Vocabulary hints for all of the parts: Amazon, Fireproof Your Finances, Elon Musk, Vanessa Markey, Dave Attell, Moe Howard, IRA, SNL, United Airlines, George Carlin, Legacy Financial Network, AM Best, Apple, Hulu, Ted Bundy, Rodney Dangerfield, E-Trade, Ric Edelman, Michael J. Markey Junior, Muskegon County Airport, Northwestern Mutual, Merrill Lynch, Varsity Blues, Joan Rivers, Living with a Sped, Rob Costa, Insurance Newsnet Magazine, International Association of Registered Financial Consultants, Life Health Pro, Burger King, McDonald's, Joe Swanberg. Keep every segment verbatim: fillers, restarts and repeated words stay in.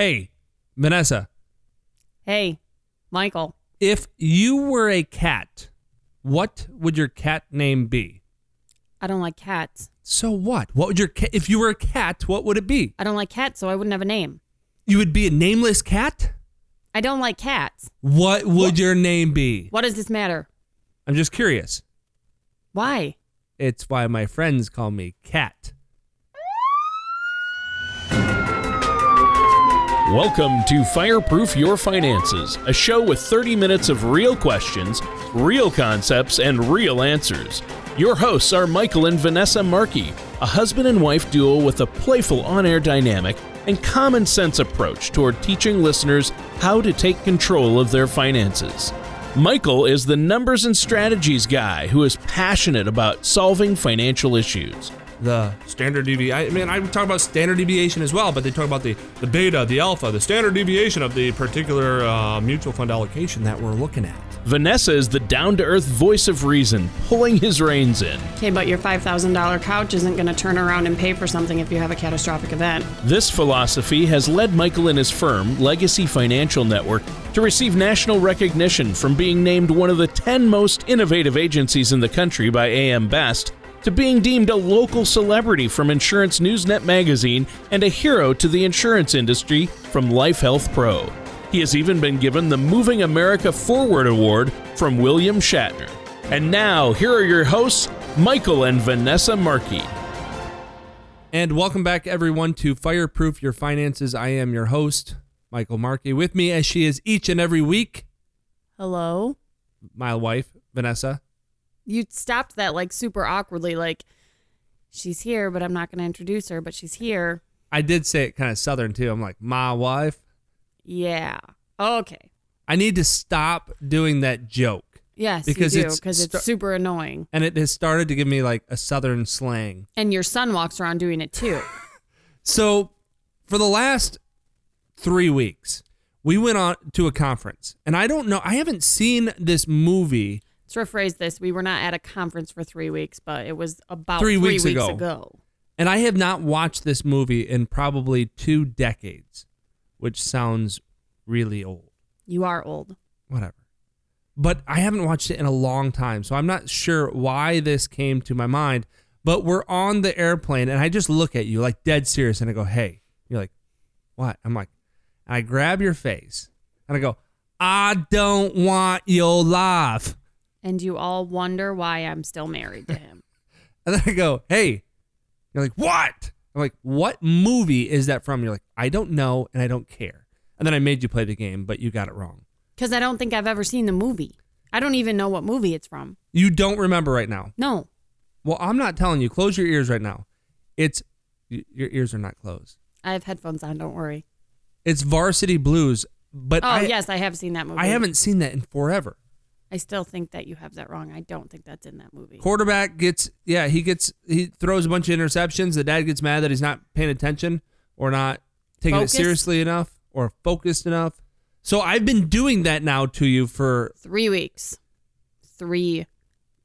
Hey, Vanessa. Hey, Michael. If you were a cat, what would your cat name be? I don't like cats. So what? What would your cat, if you were a cat, what would it be? I don't like cats, so I wouldn't have a name. You would be a nameless cat? I don't like cats. What would what? your name be? What does this matter? I'm just curious. Why? It's why my friends call me Cat. Welcome to Fireproof Your Finances, a show with thirty minutes of real questions, real concepts, and real answers. Your hosts are Michael and Vanessa Markey, a husband and wife duo with a playful on-air dynamic and common sense approach toward teaching listeners how to take control of their finances. Michael is the numbers and strategies guy who is passionate about solving financial issues. The standard deviation, I mean, I talk about standard deviation as well, but they talk about the, the beta, the alpha, the standard deviation of the particular uh, mutual fund allocation that we're looking at. Vanessa is the down-to-earth voice of reason, pulling his reins in. Okay, but your five thousand dollars couch isn't going to turn around and pay for something if you have a catastrophic event. This philosophy has led Michael and his firm, Legacy Financial Network, to receive national recognition from being named one of the ten most innovative agencies in the country by A M Best, to being deemed a local celebrity from Insurance Newsnet Magazine and a hero to the insurance industry from Life Health Pro. He has even been given the Moving America Forward Award from William Shatner. And now, here are your hosts, Michael and Vanessa Markey. And welcome back, everyone, to Fireproof Your Finances. I am your host, Michael Markey. With me, as she is each and every week. Hello. My wife, Vanessa. You stopped that like super awkwardly, like, she's here, but I'm not going to introduce her, but she's here. I did say it kind of southern, too. I'm like, my wife. Yeah. Okay. I need to stop doing that joke. Yes, because you do, because it's, it's super annoying. And it has started to give me like a southern slang. And your son walks around doing it, too. So for the last three weeks, we went on to a conference. And I don't know. I haven't seen this movie. Let's rephrase this. We were not at a conference for three weeks, but it was about three, three weeks, weeks ago. ago. And I have not watched this movie in probably two decades, which sounds really old. You are old. Whatever. But I haven't watched it in a long time, so I'm not sure why this came to my mind. But we're on the airplane, and I just look at you like dead serious, and I go, hey. You're like, what? I'm like, and I grab your face, and I go, I don't want your life. And you all wonder why I'm still married to him. And then I go, hey. You're like, what? I'm like, what movie is that from? You're like, I don't know, and I don't care. And then I made you play the game, but you got it wrong. Because I don't think I've ever seen the movie. I don't even know what movie it's from. You don't remember right now? No. Well, I'm not telling you. Close your ears right now. It's, your ears are not closed. I have headphones on, don't worry. It's Varsity Blues. But oh, I, yes, I have seen that movie. I haven't seen that in forever. I still think that you have that wrong. I don't think that's in that movie. Quarterback gets, yeah, he gets, he throws a bunch of interceptions. The dad gets mad that he's not paying attention or not taking focused. It seriously enough or focused enough. So I've been doing that now to you for three weeks. Three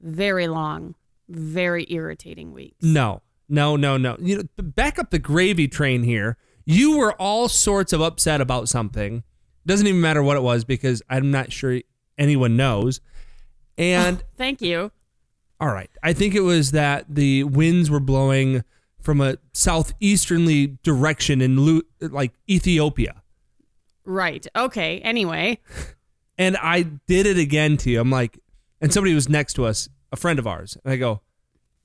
very long, very irritating weeks. No, no, no, no. You know, back up the gravy train here. You were all sorts of upset about something. Doesn't even matter what it was because I'm not sure anyone knows. And oh, thank you. All right. I think it was that the winds were blowing from a southeasterly direction in like Ethiopia. Right. Okay. Anyway. And I did it again to you. I'm like, and somebody was next to us, a friend of ours. And I go,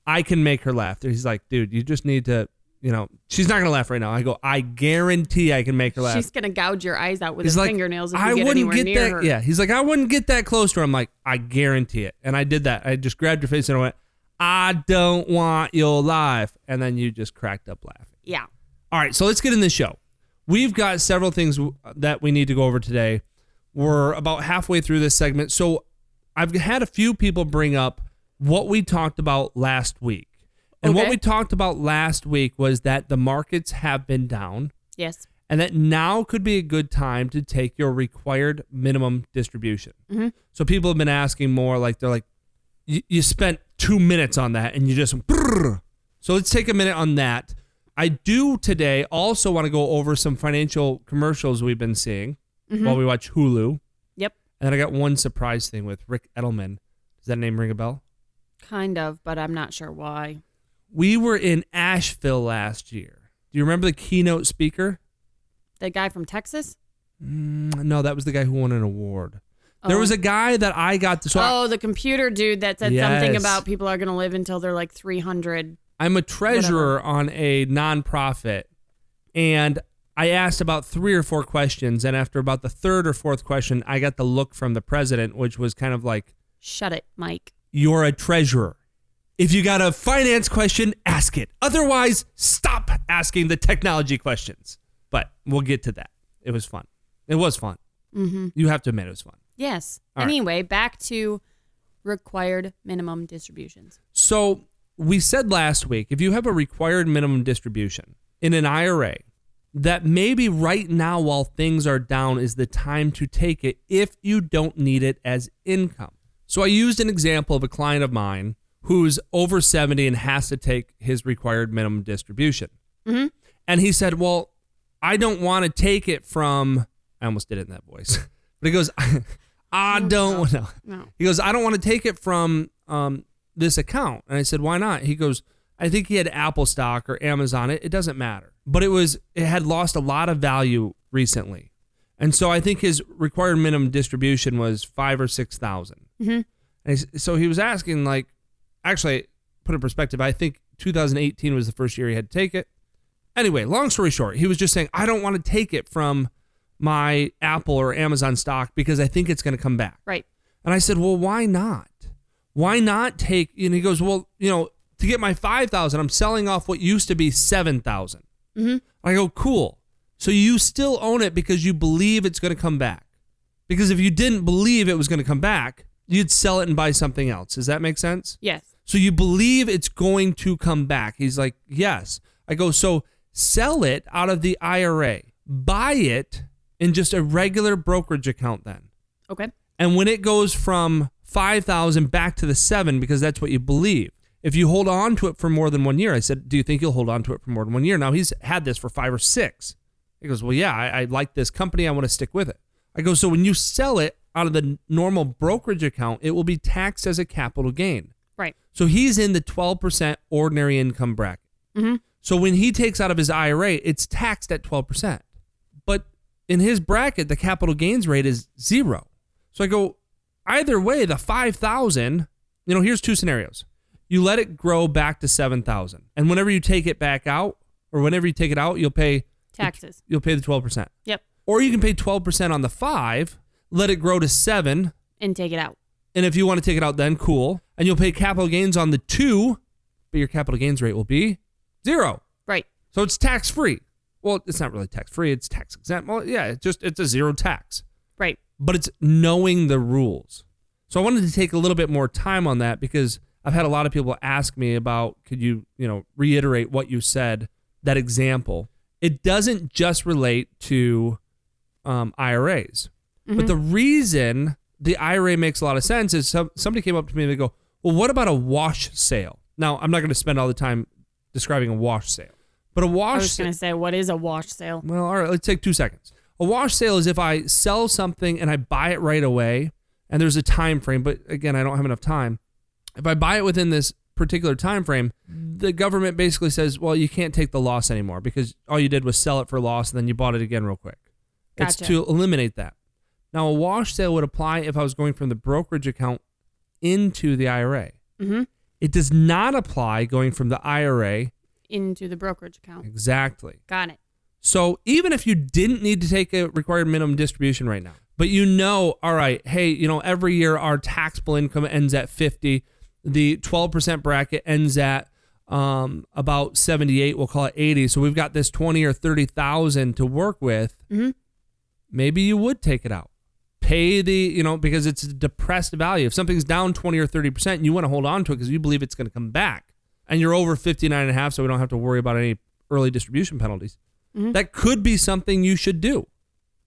I can make her laugh. He's like, dude, you just need to, you know, she's not going to laugh right now. I go, I guarantee I can make her laugh. She's going to gouge your eyes out with his fingernails if you get anywhere near her. Yeah, he's like, I wouldn't get that close to her. I'm like, I guarantee it. And I did that. I just grabbed your face and I went, I don't want your life. And then you just cracked up laughing. Yeah. All right, so let's get in the show. We've got several things that we need to go over today. We're about halfway through this segment. So I've had a few people bring up what we talked about last week. And okay. What we talked about last week was that the markets have been down. Yes. And that now could be a good time to take your required minimum distribution. Mm-hmm. So people have been asking more, like, they're like, you spent two minutes on that and you just, brrr. So let's take a minute on that. I do today also want to go over some financial commercials we've been seeing mm-hmm. while we watch Hulu. Yep. And then I got one surprise thing with Ric Edelman. Does that name ring a bell? Kind of, but I'm not sure why. We were in Asheville last year. Do you remember the keynote speaker? The guy from Texas? Mm, no, that was the guy who won an award. Oh. There was a guy that I got to... So oh, I, the computer dude that said yes. something about people are going to live until they're like three hundred. I'm a treasurer whatever. On a nonprofit, and I asked about three or four questions, and after about the third or fourth question, I got the look from the president, which was kind of like... Shut it, Mike. You're a treasurer. If you got a finance question, ask it. Otherwise, stop asking the technology questions. But we'll get to that. It was fun. It was fun. Mm-hmm. You have to admit it was fun. Yes. All anyway, right. Back to required minimum distributions. So we said last week, if you have a required minimum distribution in an I R A, that maybe right now while things are down is the time to take it if you don't need it as income. So I used an example of a client of mine who's over seventy and has to take his required minimum distribution. Mm-hmm. And he said, well, I don't want to take it from... I almost did it in that voice. But he goes, I don't... No. No. He goes, I don't want to take it from um, this account. And I said, why not? He goes, I think he had Apple stock or Amazon. It, it doesn't matter. But it was it had lost a lot of value recently. And so I think his required minimum distribution was five or six thousand. Mm-hmm. And so he was asking, like, actually, put in perspective, I think two thousand eighteen was the first year he had to take it. Anyway, long story short, he was just saying, I don't want to take it from my Apple or Amazon stock because I think it's going to come back. Right. And I said, well, why not? Why not take, and he goes, well, you know, to get my five thousand, I'm selling off what used to be seven thousand. Mm-hmm. I go, cool. So you still own it because you believe it's going to come back. Because if you didn't believe it was going to come back, you'd sell it and buy something else. Does that make sense? Yes. So you believe it's going to come back. He's like, yes. I go, so sell it out of the I R A. Buy it in just a regular brokerage account then. Okay. And when it goes from five thousand back to the seven, because that's what you believe, if you hold on to it for more than one year, I said, do you think you'll hold on to it for more than one year? Now, he's had this for five or six. He goes, well, yeah, I, I like this company. I want to stick with it. I go, so when you sell it out of the normal brokerage account, it will be taxed as a capital gain. Right. So he's in the twelve percent ordinary income bracket. Mm-hmm. So when he takes out of his I R A, it's taxed at twelve percent. But in his bracket, the capital gains rate is zero. So I go, either way, the five thousand, you know, here's two scenarios. You let it grow back to seven thousand. And whenever you take it back out, or whenever you take it out, you'll pay taxes. You'll pay the twelve percent. Yep. Or you can pay twelve percent on the five, let it grow to seven. And take it out. And if you want to take it out, then cool. And you'll pay capital gains on the two, but your capital gains rate will be zero. Right. So it's tax-free. Well, it's not really tax-free. It's tax-exempt. Well, yeah, it's just, it's a zero tax. Right. But it's knowing the rules. So I wanted to take a little bit more time on that because I've had a lot of people ask me about, could you, you know, reiterate what you said, that example. It doesn't just relate to um, I R As. Mm-hmm. But the reason the I R A makes a lot of sense is some, somebody came up to me and they go, well, what about a wash sale? Now, I'm not going to spend all the time describing a wash sale. But a wash sale... I was going to say, what is a wash sale? Well, all right, let's take two seconds. A wash sale is if I sell something and I buy it right away, and there's a time frame, but again, I don't have enough time. If I buy it within this particular time frame, the government basically says, well, you can't take the loss anymore because all you did was sell it for loss and then you bought it again real quick. Gotcha. It's to eliminate that. Now, a wash sale would apply if I was going from the brokerage account into the I R A. Mm-hmm. It does not apply going from the I R A into the brokerage account. Exactly. Got it. So even if you didn't need to take a required minimum distribution right now, but you know, all right, hey, you know, every year our taxable income ends at fifty. The twelve percent bracket ends at um, about seventy-eight. We'll call it eighty. So we've got this twenty or thirty thousand to work with. Mm-hmm. Maybe you would take it out. Pay the, you know, because it's a depressed value. If something's down twenty or thirty percent, you want to hold on to it because you believe it's going to come back. And you're over fifty-nine and a half, so we don't have to worry about any early distribution penalties. Mm-hmm. That could be something you should do.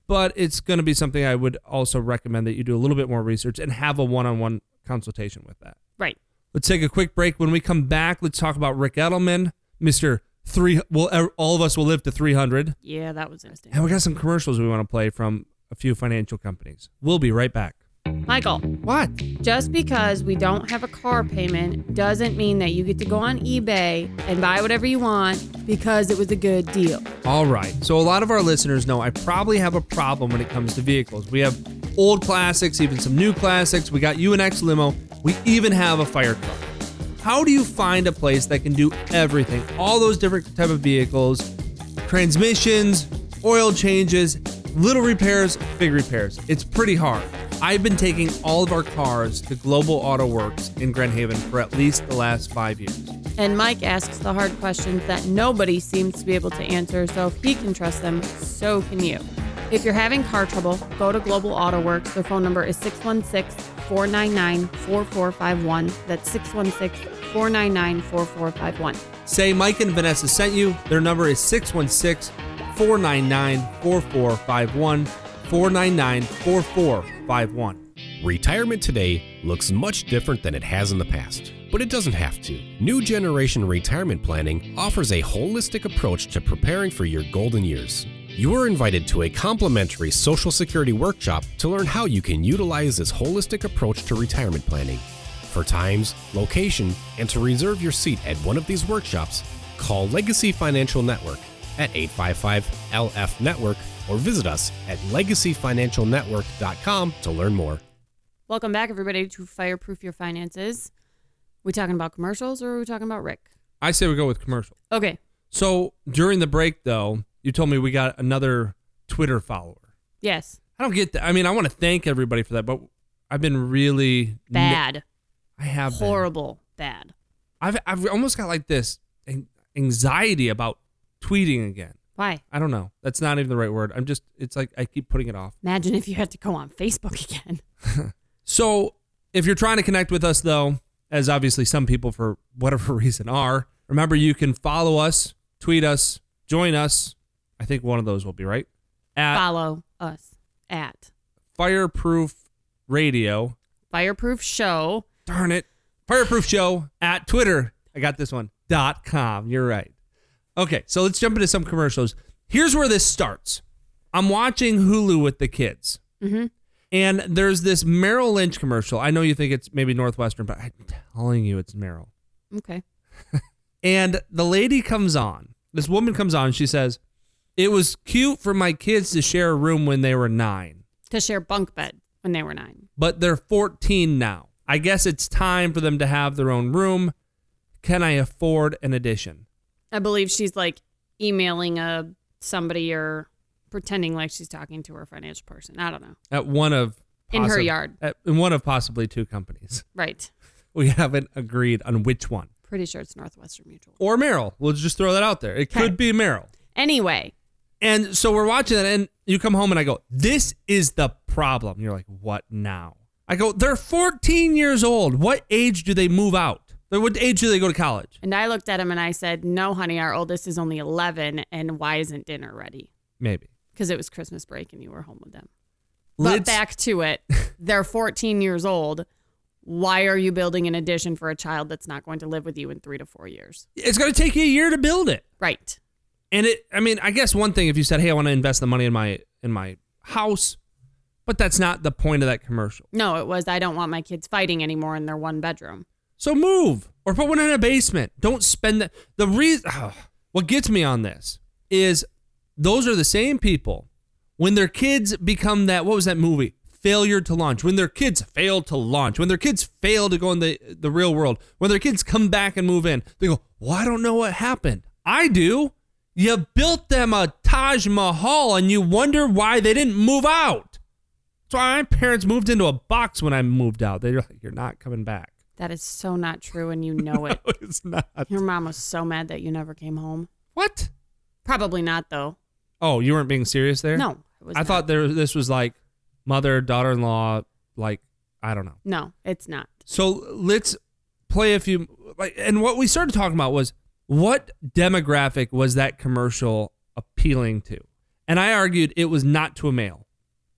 But it's going to be something I would also recommend that you do a little bit more research and have a one-on-one consultation with that. Right. Let's take a quick break. When we come back, let's talk about Ric Edelman, Mister three. Well, all of us will live to three hundred. Yeah, that was interesting. And we got some commercials we want to play from a few financial companies. We'll be right back. Michael. What? Just because we don't have a car payment doesn't mean that you get to go on eBay and buy whatever you want because it was a good deal. All right. So a lot of our listeners know I probably have a problem when it comes to vehicles. We have old classics, even some new classics. We got U N X limo. We even have a fire truck. How do you find a place that can do everything? All those different type of vehicles, transmissions, oil changes, little repairs, big repairs. It's pretty hard. I've been taking all of our cars to Global Auto Works in Grand Haven for at least the last five years. And Mike asks the hard questions that nobody seems to be able to answer, so if he can trust them, so can you. If you're having car trouble, go to Global Auto Works. Their phone number is six one six, four nine nine, four four five one. That's six one six, four nine nine, four four five one. Say Mike and Vanessa sent you. Their number is six one six, four nine nine, four four five one. four nine nine, four four five one. Retirement today looks much different than it has in the past, but it doesn't have to. New Generation Retirement Planning offers a holistic approach to preparing for your golden years. You are invited to a complimentary Social Security workshop to learn how you can utilize this holistic approach to retirement planning. For times, location, and to reserve your seat at one of these workshops, call Legacy Financial Network at eight five five L F Network or visit us at legacy financial network dot com to learn more. Welcome back, everybody, to Fireproof Your Finances. We talking about commercials or are we talking about Rick? I say we go with commercials. Okay. So during the break, though, you told me we got another Twitter follower. Yes. I don't get that. I mean, I want to thank everybody for that, but I've been really... Bad. No- I have Horrible been. bad. I've I've almost got like this anxiety about tweeting again. Why? I don't know. That's not even the right word. I'm just, it's like I keep putting it off. Imagine if you had to go on Facebook again. So if you're trying to connect with us, though, as obviously some people for whatever reason are, remember you can follow us, tweet us, join us. I think one of those will be right. At follow us at Fireproof Radio. Fireproof Show. Darn it. Fireproof Show at Twitter. I got this one. Dot com. You're right. Okay, so let's jump into some commercials. Here's where this starts. I'm watching Hulu with the kids. Mm-hmm. And there's this Merrill Lynch commercial. I know you think it's maybe Northwestern, but I'm telling you it's Merrill. Okay. And the lady comes on. This woman comes on. She says, it was cute for my kids to share a room when they were nine. To share bunk bed when they were nine. But they're fourteen now. I guess it's time for them to have their own room. Can I afford an addition? I believe she's like emailing a somebody or pretending like she's talking to her financial person. I don't know. At one of possi- in her yard. At, in one of possibly two companies. Right. We haven't agreed on which one. Pretty sure it's Northwestern Mutual or Merrill. We'll just throw that out there. It could be Merrill. Anyway. And so we're watching it, and you come home, and I go, "This is the problem." You're like, "What now?" I go, "They're fourteen years old. What age do they move out? What age do they go to college?" And I looked at him and I said, "No, honey, our oldest is only eleven, and why isn't dinner ready?" Maybe. Because it was Christmas break and you were home with them. Let's... But back to it. They're fourteen years old. Why are you building an addition for a child that's not going to live with you in three to four years? It's going to take you a year to build it. Right. And it, I mean, I guess one thing, if you said, "Hey, I want to invest the money in my in my house," but that's not the point of that commercial. No, it was, "I don't want my kids fighting anymore in their one bedroom. So move or put one in a basement." Don't spend the, the reason. Oh, what gets me on this is those are the same people when their kids become that. What was that movie? Failure to launch. When their kids fail to launch, when their kids fail to go in the, the real world, when their kids come back and move in, they go, "Well, I don't know what happened." I do. You built them a Taj Mahal and you wonder why they didn't move out. That's why my parents moved into a box when I moved out. They're like, "You're not coming back." That is so not true, and you know it. No, it's not. Your mom was so mad that you never came home. What? Probably not, though. Oh, you weren't being serious there? No. It was I not. thought there, this was like mother, daughter-in-law, like, I don't know. No, it's not. So let's play a few. Like, and what we started talking about was, what demographic was that commercial appealing to? And I argued it was not to a male.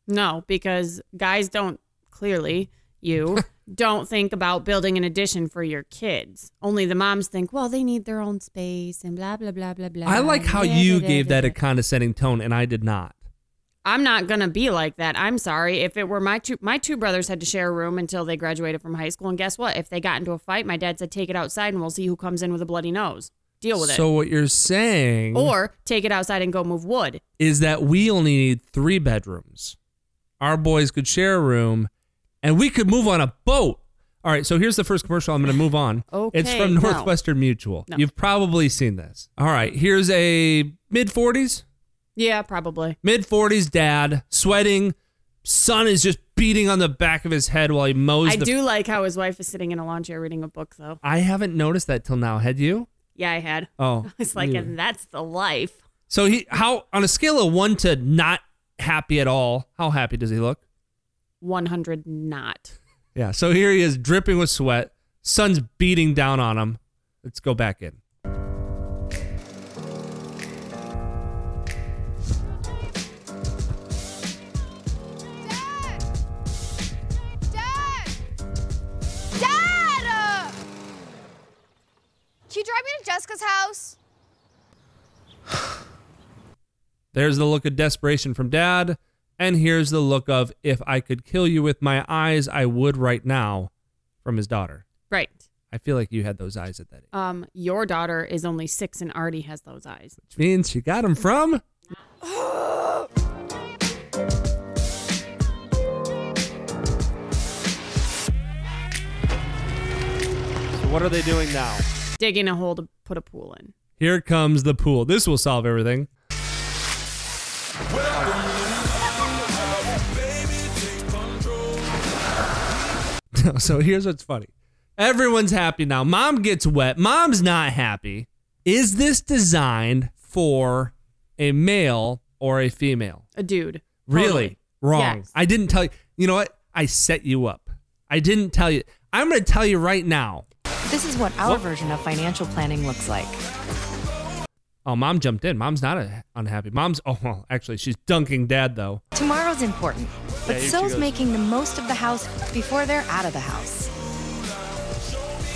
No, because guys don't, clearly... you don't think about building an addition for your kids. Only the moms think, well, they need their own space and blah, blah, blah, blah, blah. I like how blah, you blah, gave blah, that blah. a condescending tone, and I did not. I'm not going to be like that. I'm sorry. If it were my two, my two brothers had to share a room until they graduated from high school. And guess what? If they got into a fight, my dad said, take it outside and we'll see who comes in with a bloody nose. Deal with it. So what you're saying... Or take it outside and go move wood. Is that we only need three bedrooms. Our boys could share a room and we could move on a boat. All right. So here's the first commercial. I'm going to move on. Okay, it's from Northwestern no. Mutual. No. You've probably seen this. All right. Here's a mid forties. Yeah, probably. Mid forties dad, sweating. Son is just beating on the back of his head while he mows. I the do f- like how his wife is sitting in a lawn chair reading a book, though. I haven't noticed that till now. Had you? Yeah, I had. Oh. It's like, yeah. And that's the life. So he, how on a scale of one to not happy at all, how happy does he look? one hundred not. Yeah, so here he is dripping with sweat. Sun's beating down on him. Let's go back in. Can you drive me to Jessica's house? There's the look of desperation from Dad, and here's the look of, if I could kill you with my eyes, I would right now, from his daughter. Right. I feel like you had those eyes at that age. Um, your daughter is only six and already has those eyes. Which means she got them from... So what are they doing now? Digging a hole to put a pool in. Here comes the pool. This will solve everything. So here's what's funny. Everyone's happy now. Mom gets wet. Mom's not happy. Is this designed for a male or a female? A dude. Really? Totally. Wrong. Yes. I didn't tell you. You know what? I set you up. I didn't tell you. I'm going to tell you right now. This is what our what? version of financial planning looks like. Oh, Mom jumped in. Mom's not a, unhappy. Mom's, oh, well, actually, she's dunking Dad, though. Tomorrow's important, but yeah, so's making the most of the house before they're out of the house.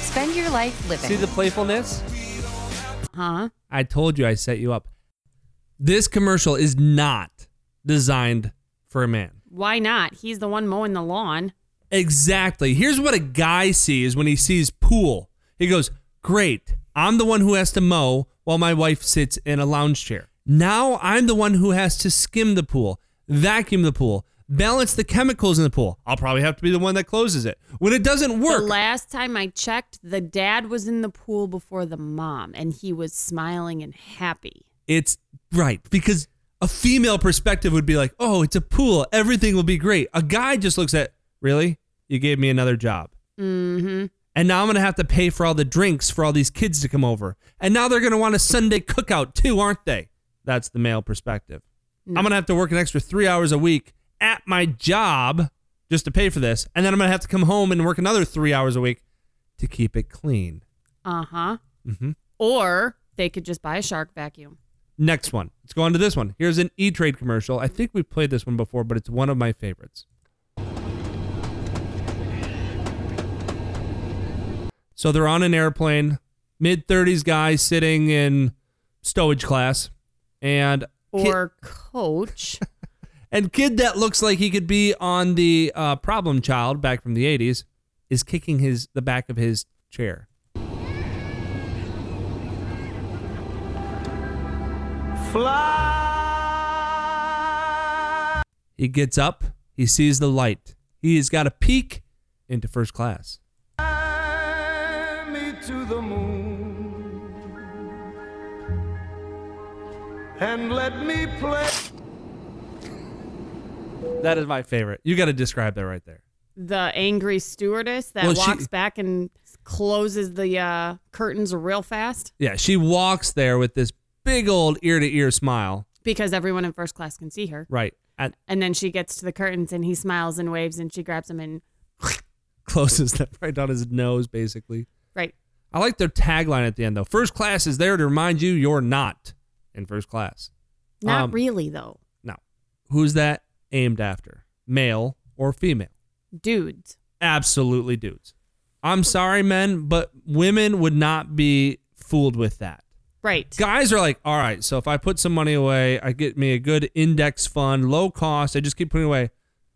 Spend your life living. See the playfulness? Huh? I told you I set you up. This commercial is not designed for a man. Why not? He's the one mowing the lawn. Exactly. Here's what a guy sees when he sees pool. He goes, great, I'm the one who has to mow while my wife sits in a lounge chair. Now I'm the one who has to skim the pool, vacuum the pool, balance the chemicals in the pool. I'll probably have to be the one that closes it when it doesn't work. The last time I checked, the dad was in the pool before the mom, and he was smiling and happy. It's right, because a female perspective would be like, oh, it's a pool. Everything will be great. A guy just looks at, really? You gave me another job. Mm-hmm. And now I'm going to have to pay for all the drinks for all these kids to come over. And now they're going to want a Sunday cookout too, aren't they? That's the male perspective. No. I'm going to have to work an extra three hours a week at my job just to pay for this. And then I'm going to have to come home and work another three hours a week to keep it clean. Uh-huh. Mm-hmm. Or they could just buy a shark vacuum. Next one. Let's go on to this one. Here's an E-Trade commercial. I think we've played this one before, but it's one of my favorites. So they're on an airplane, mid thirties guy sitting in stowage class, and kid, or coach, and kid that looks like he could be on the uh, problem child back from the eighties is kicking his the back of his chair. Fly. He gets up. He sees the light. He's got a peek into first class. To the moon and let me play. That is my favorite. You got to describe that right there. The angry stewardess that well, walks she, back and closes the uh, curtains real fast. Yeah, she walks there with this big old ear-to-ear smile. Because everyone in first class can see her. Right. And, and then she gets to the curtains and he smiles and waves and she grabs him and closes them right on his nose, basically. Right. I like their tagline at the end, though. First class is there to remind you you're not in first class. Not um, really, though. No. Who's that aimed after? Male or female? Dudes. Absolutely, dudes. I'm sorry, men, but women would not be fooled with that. Right. Guys are like, all right, so if I put some money away, I get me a good index fund, low cost. I just keep putting away.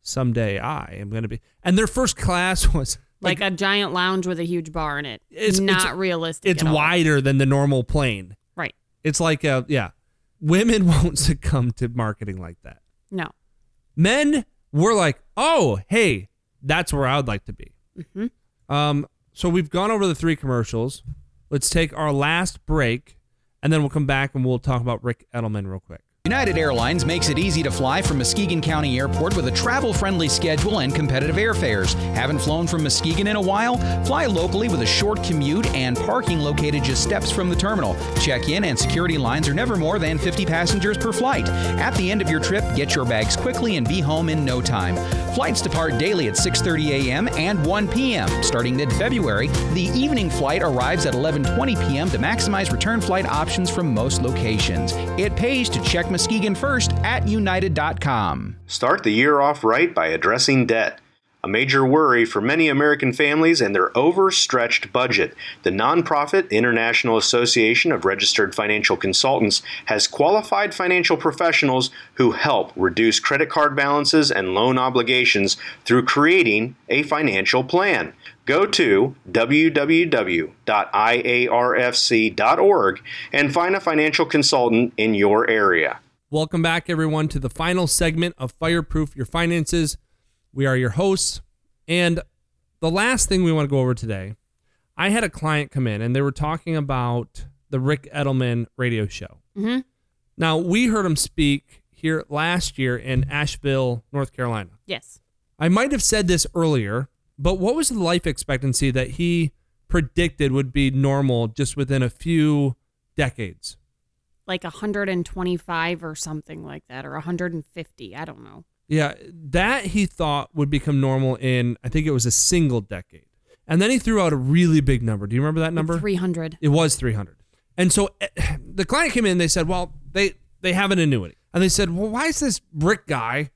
Someday I am going to be. And their first class was like, like a giant lounge with a huge bar in it. It's not it's, realistic. It's wider than the normal plane. Right. It's like, a, yeah, women won't succumb to marketing like that. No. Men were like, oh, hey, that's where I would like to be. Mm-hmm. Um. So we've gone over the three commercials. Let's take our last break. And then we'll come back and we'll talk about Ric Edelman real quick. United Airlines makes it easy to fly from Muskegon County Airport with a travel-friendly schedule and competitive airfares. Haven't flown from Muskegon in a while? Fly locally with a short commute and parking located just steps from the terminal. Check-in and security lines are never more than fifty passengers per flight. At the end of your trip, get your bags quickly and be home in no time. Flights depart daily at six thirty a.m. and one p.m. Starting mid-February, the evening flight arrives at eleven twenty p.m. to maximize return flight options from most locations. It pays to check Muskegon first at united dot com. Start the year off right by addressing debt. A major worry for many American families and their overstretched budget. The nonprofit International Association of Registered Financial Consultants has qualified financial professionals who help reduce credit card balances and loan obligations through creating a financial plan. Go to w w w dot i a r f c dot org and find a financial consultant in your area. Welcome back, everyone, to the final segment of Fireproof Your Finances. We are your hosts, and the last thing we want to go over today, I had a client come in, and they were talking about the Ric Edelman radio show. Mm-hmm. Now, we heard him speak here last year in Asheville, North Carolina. Yes. I might have said this earlier, but what was the life expectancy that he predicted would be normal just within a few decades? Like one hundred twenty-five or something like that, or one hundred fifty. I don't know. Yeah, that he thought would become normal in, I think it was a single decade. And then he threw out a really big number. Do you remember that number? three hundred. It was three hundred. And so the client came in, they said, well, they, they have an annuity. And they said, well, why is this Ric guy,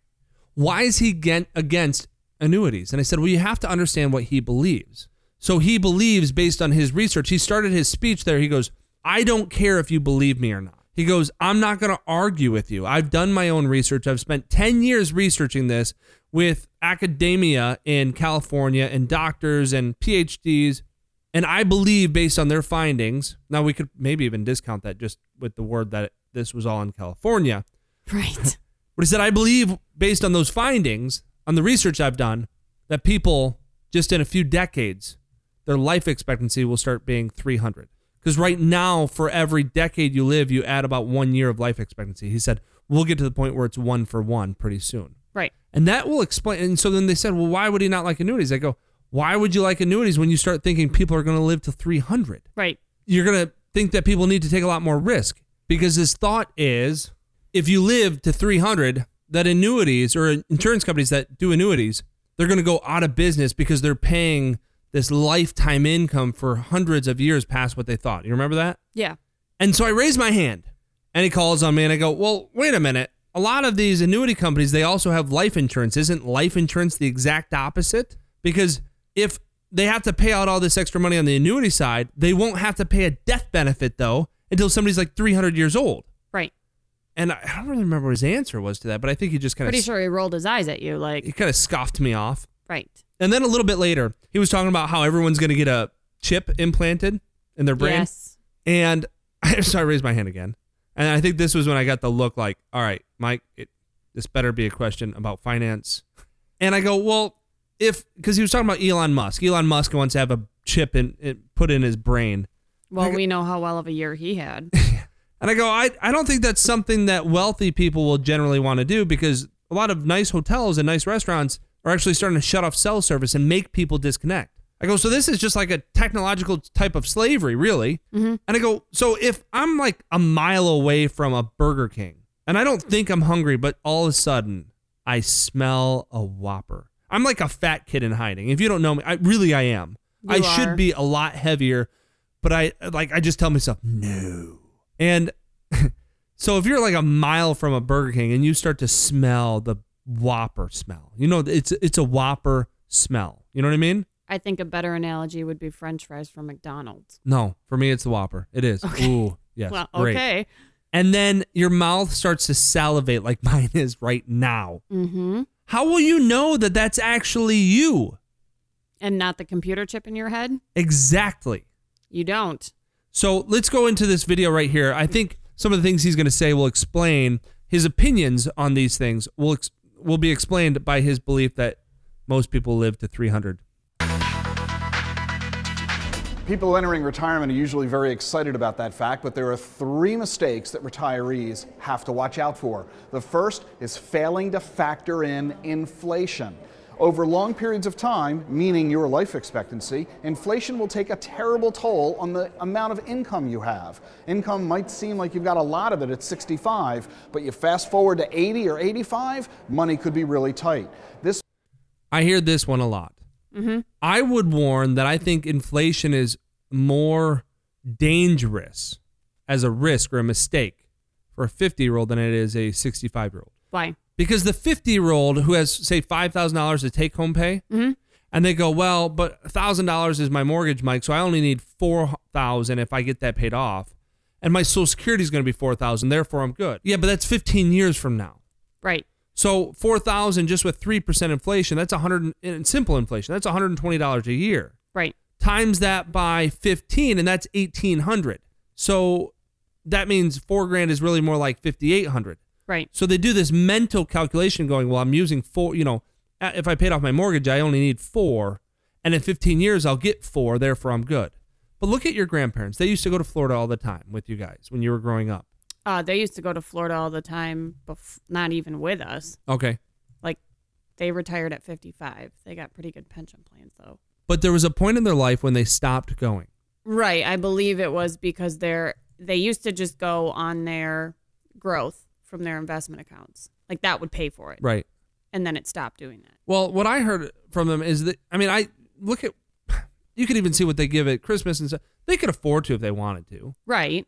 why is he against annuities? And I said, well, you have to understand what he believes. So he believes based on his research, he started his speech there. He goes, I don't care if you believe me or not. He goes, I'm not going to argue with you. I've done my own research. I've spent ten years researching this with academia in California and doctors and P H Ds. And I believe based on their findings, now we could maybe even discount that just with the word that this was all in California. Right. But he said, I believe based on those findings, on the research I've done, that people just in a few decades, their life expectancy will start being three hundred. Because right now, for every decade you live, you add about one year of life expectancy. He said, we'll get to the point where it's one for one pretty soon. Right. And that will explain. And so then they said, well, why would he not like annuities? I go, why would you like annuities when you start thinking people are going to live to three hundred? Right. You're going to think that people need to take a lot more risk. Because his thought is, if you live to three hundred, that annuities or insurance companies that do annuities, they're going to go out of business because they're paying this lifetime income for hundreds of years past what they thought. You remember that? Yeah. And so I raised my hand and he calls on me and I go, well, wait a minute. A lot of these annuity companies, they also have life insurance. Isn't life insurance the exact opposite? Because if they have to pay out all this extra money on the annuity side, they won't have to pay a death benefit though until somebody's like three hundred years old. Right. And I don't really remember what his answer was to that, but I think he just kind of... Pretty sure he rolled his eyes at you. Like he kind of scoffed me off. Right. And then a little bit later, he was talking about how everyone's going to get a chip implanted in their brain. Yes. And I, so I raised my hand again. And I think this was when I got the look like, all right, Mike, it, this better be a question about finance. And I go, well, if, because he was talking about Elon Musk. Elon Musk wants to have a chip in, in, put in his brain. Well, go, we know how well of a year he had. And I go, I, I don't think that's something that wealthy people will generally want to do because a lot of nice hotels and nice restaurants are actually starting to shut off cell service and make people disconnect. I go, so this is just like a technological type of slavery, really. Mm-hmm. And I go, so if I'm like a mile away from a Burger King, and I don't think I'm hungry, but all of a sudden, I smell a Whopper. I'm like a fat kid in hiding. If you don't know me, I really I am. You I are. should be a lot heavier, but I like I just tell myself, no. And so if you're like a mile from a Burger King and you start to smell the Whopper smell. You know, it's it's a Whopper smell. You know what I mean? I think a better analogy would be French fries from McDonald's. No, for me, it's the Whopper. It is. Okay. Ooh, yes. Well, great. Okay. And then your mouth starts to salivate like mine is right now. Mm-hmm. How will you know that that's actually you? And not the computer chip in your head? Exactly. You don't. So let's go into this video right here. I think some of the things he's going to say will explain his opinions on these things will ex- will be explained by his belief that most people live to three hundred. People entering retirement are usually very excited about that fact, but there are three mistakes that retirees have to watch out for. The first is failing to factor in inflation. Over long periods of time, meaning your life expectancy, inflation will take a terrible toll on the amount of income you have. Income might seem like you've got a lot of it at sixty-five, but you fast forward to eighty or eighty-five, money could be really tight. This I hear this one a lot. Mm-hmm. I would warn that I think inflation is more dangerous as a risk or a mistake for a fifty-year-old than it is a sixty-five-year-old. Why? Because the fifty-year-old who has, say, five thousand dollars to take-home pay, mm-hmm. and they go, well, but one thousand dollars is my mortgage, Mike, so I only need four thousand dollars if I get that paid off, and my Social Security is going to be four thousand dollars, therefore I'm good. Yeah, but that's fifteen years from now. Right. So four thousand just with three percent inflation, that's one hundred in simple inflation. That's one hundred twenty dollars a year. Right. Times that by fifteen and that's eighteen hundred. So that means four grand is really more like fifty-eight hundred. Right. So they do this mental calculation going, well, I'm using four, you know, if I paid off my mortgage, I only need four, and in fifteen years I'll get four, therefore I'm good. But look at your grandparents. They used to go to Florida all the time with you guys when you were growing up. Uh, they used to go to Florida all the time, bef- not even with us. Okay. Like, they retired at fifty-five. They got pretty good pension plans, though. But there was a point in their life when they stopped going. Right. I believe it was because they're, they used to just go on their growth from their investment accounts. Like, that would pay for it. Right. And then it stopped doing that. Well, what I heard from them is that, I mean, I look at, you could even see what they give at Christmas and stuff. They could afford to if they wanted to. Right.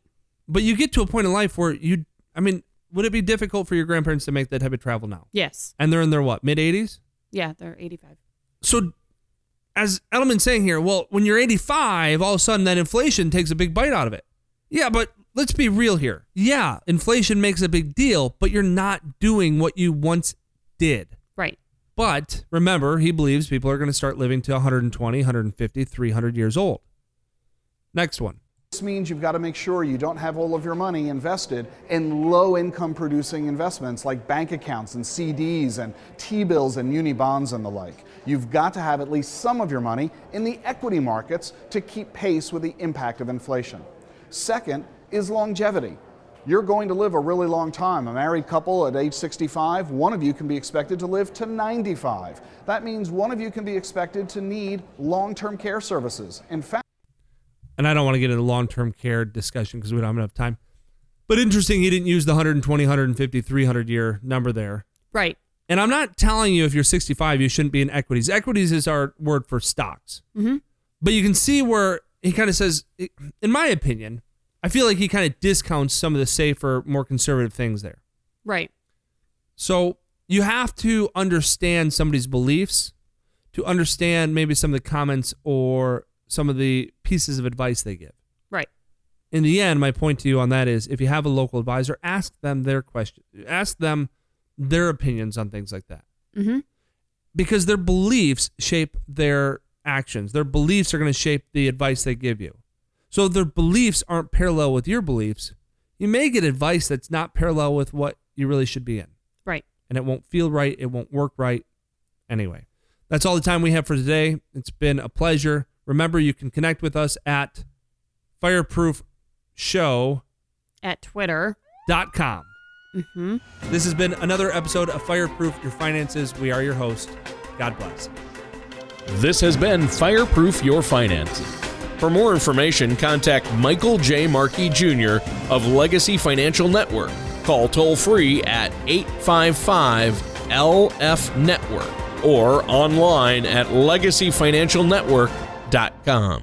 But you get to a point in life where you, I mean, would it be difficult for your grandparents to make that type of travel now? Yes. And they're in their what, mid-eighties? Yeah, they're eighty-five. So as Edelman's saying here, well, when you're eighty-five, all of a sudden that inflation takes a big bite out of it. Yeah, but let's be real here. Yeah, inflation makes a big deal, but you're not doing what you once did. Right. But remember, he believes people are going to start living to one hundred twenty, one hundred fifty, three hundred years old. Next one. This means you've got to make sure you don't have all of your money invested in low-income producing investments like bank accounts and C Ds and T-bills and muni bonds and the like. You've got to have at least some of your money in the equity markets to keep pace with the impact of inflation. Second is longevity. You're going to live a really long time. A married couple at age sixty-five, one of you can be expected to live to ninety-five. That means one of you can be expected to need long-term care services. In fact, and I don't want to get into long-term care discussion because we don't have enough time. But interesting, he didn't use the one hundred twenty, one hundred fifty, three hundred year number there. Right. And I'm not telling you if you're sixty-five, you shouldn't be in equities. Equities is our word for stocks. Mm-hmm. But you can see where he kind of says, in my opinion, I feel like he kind of discounts some of the safer, more conservative things there. Right. So you have to understand somebody's beliefs to understand maybe some of the comments or some of the pieces of advice they give. Right. In the end, my point to you on that is if you have a local advisor, ask them their question, ask them their opinions on things like that. Mm-hmm. Because their beliefs shape their actions. Their beliefs are going to shape the advice they give you. So if their beliefs aren't parallel with your beliefs, you may get advice that's not parallel with what you really should be in. Right. And it won't feel right. It won't work right. Anyway, that's all the time we have for today. It's been a pleasure. Remember, you can connect with us at fireproofshow at twitter dot com. Mm-hmm. This has been another episode of Fireproof Your Finances. We are your host. God bless. This has been Fireproof Your Finances. For more information, contact Michael J. Markey Junior of Legacy Financial Network. Call toll-free at eight five five L F Network or online at legacy financial network dot com.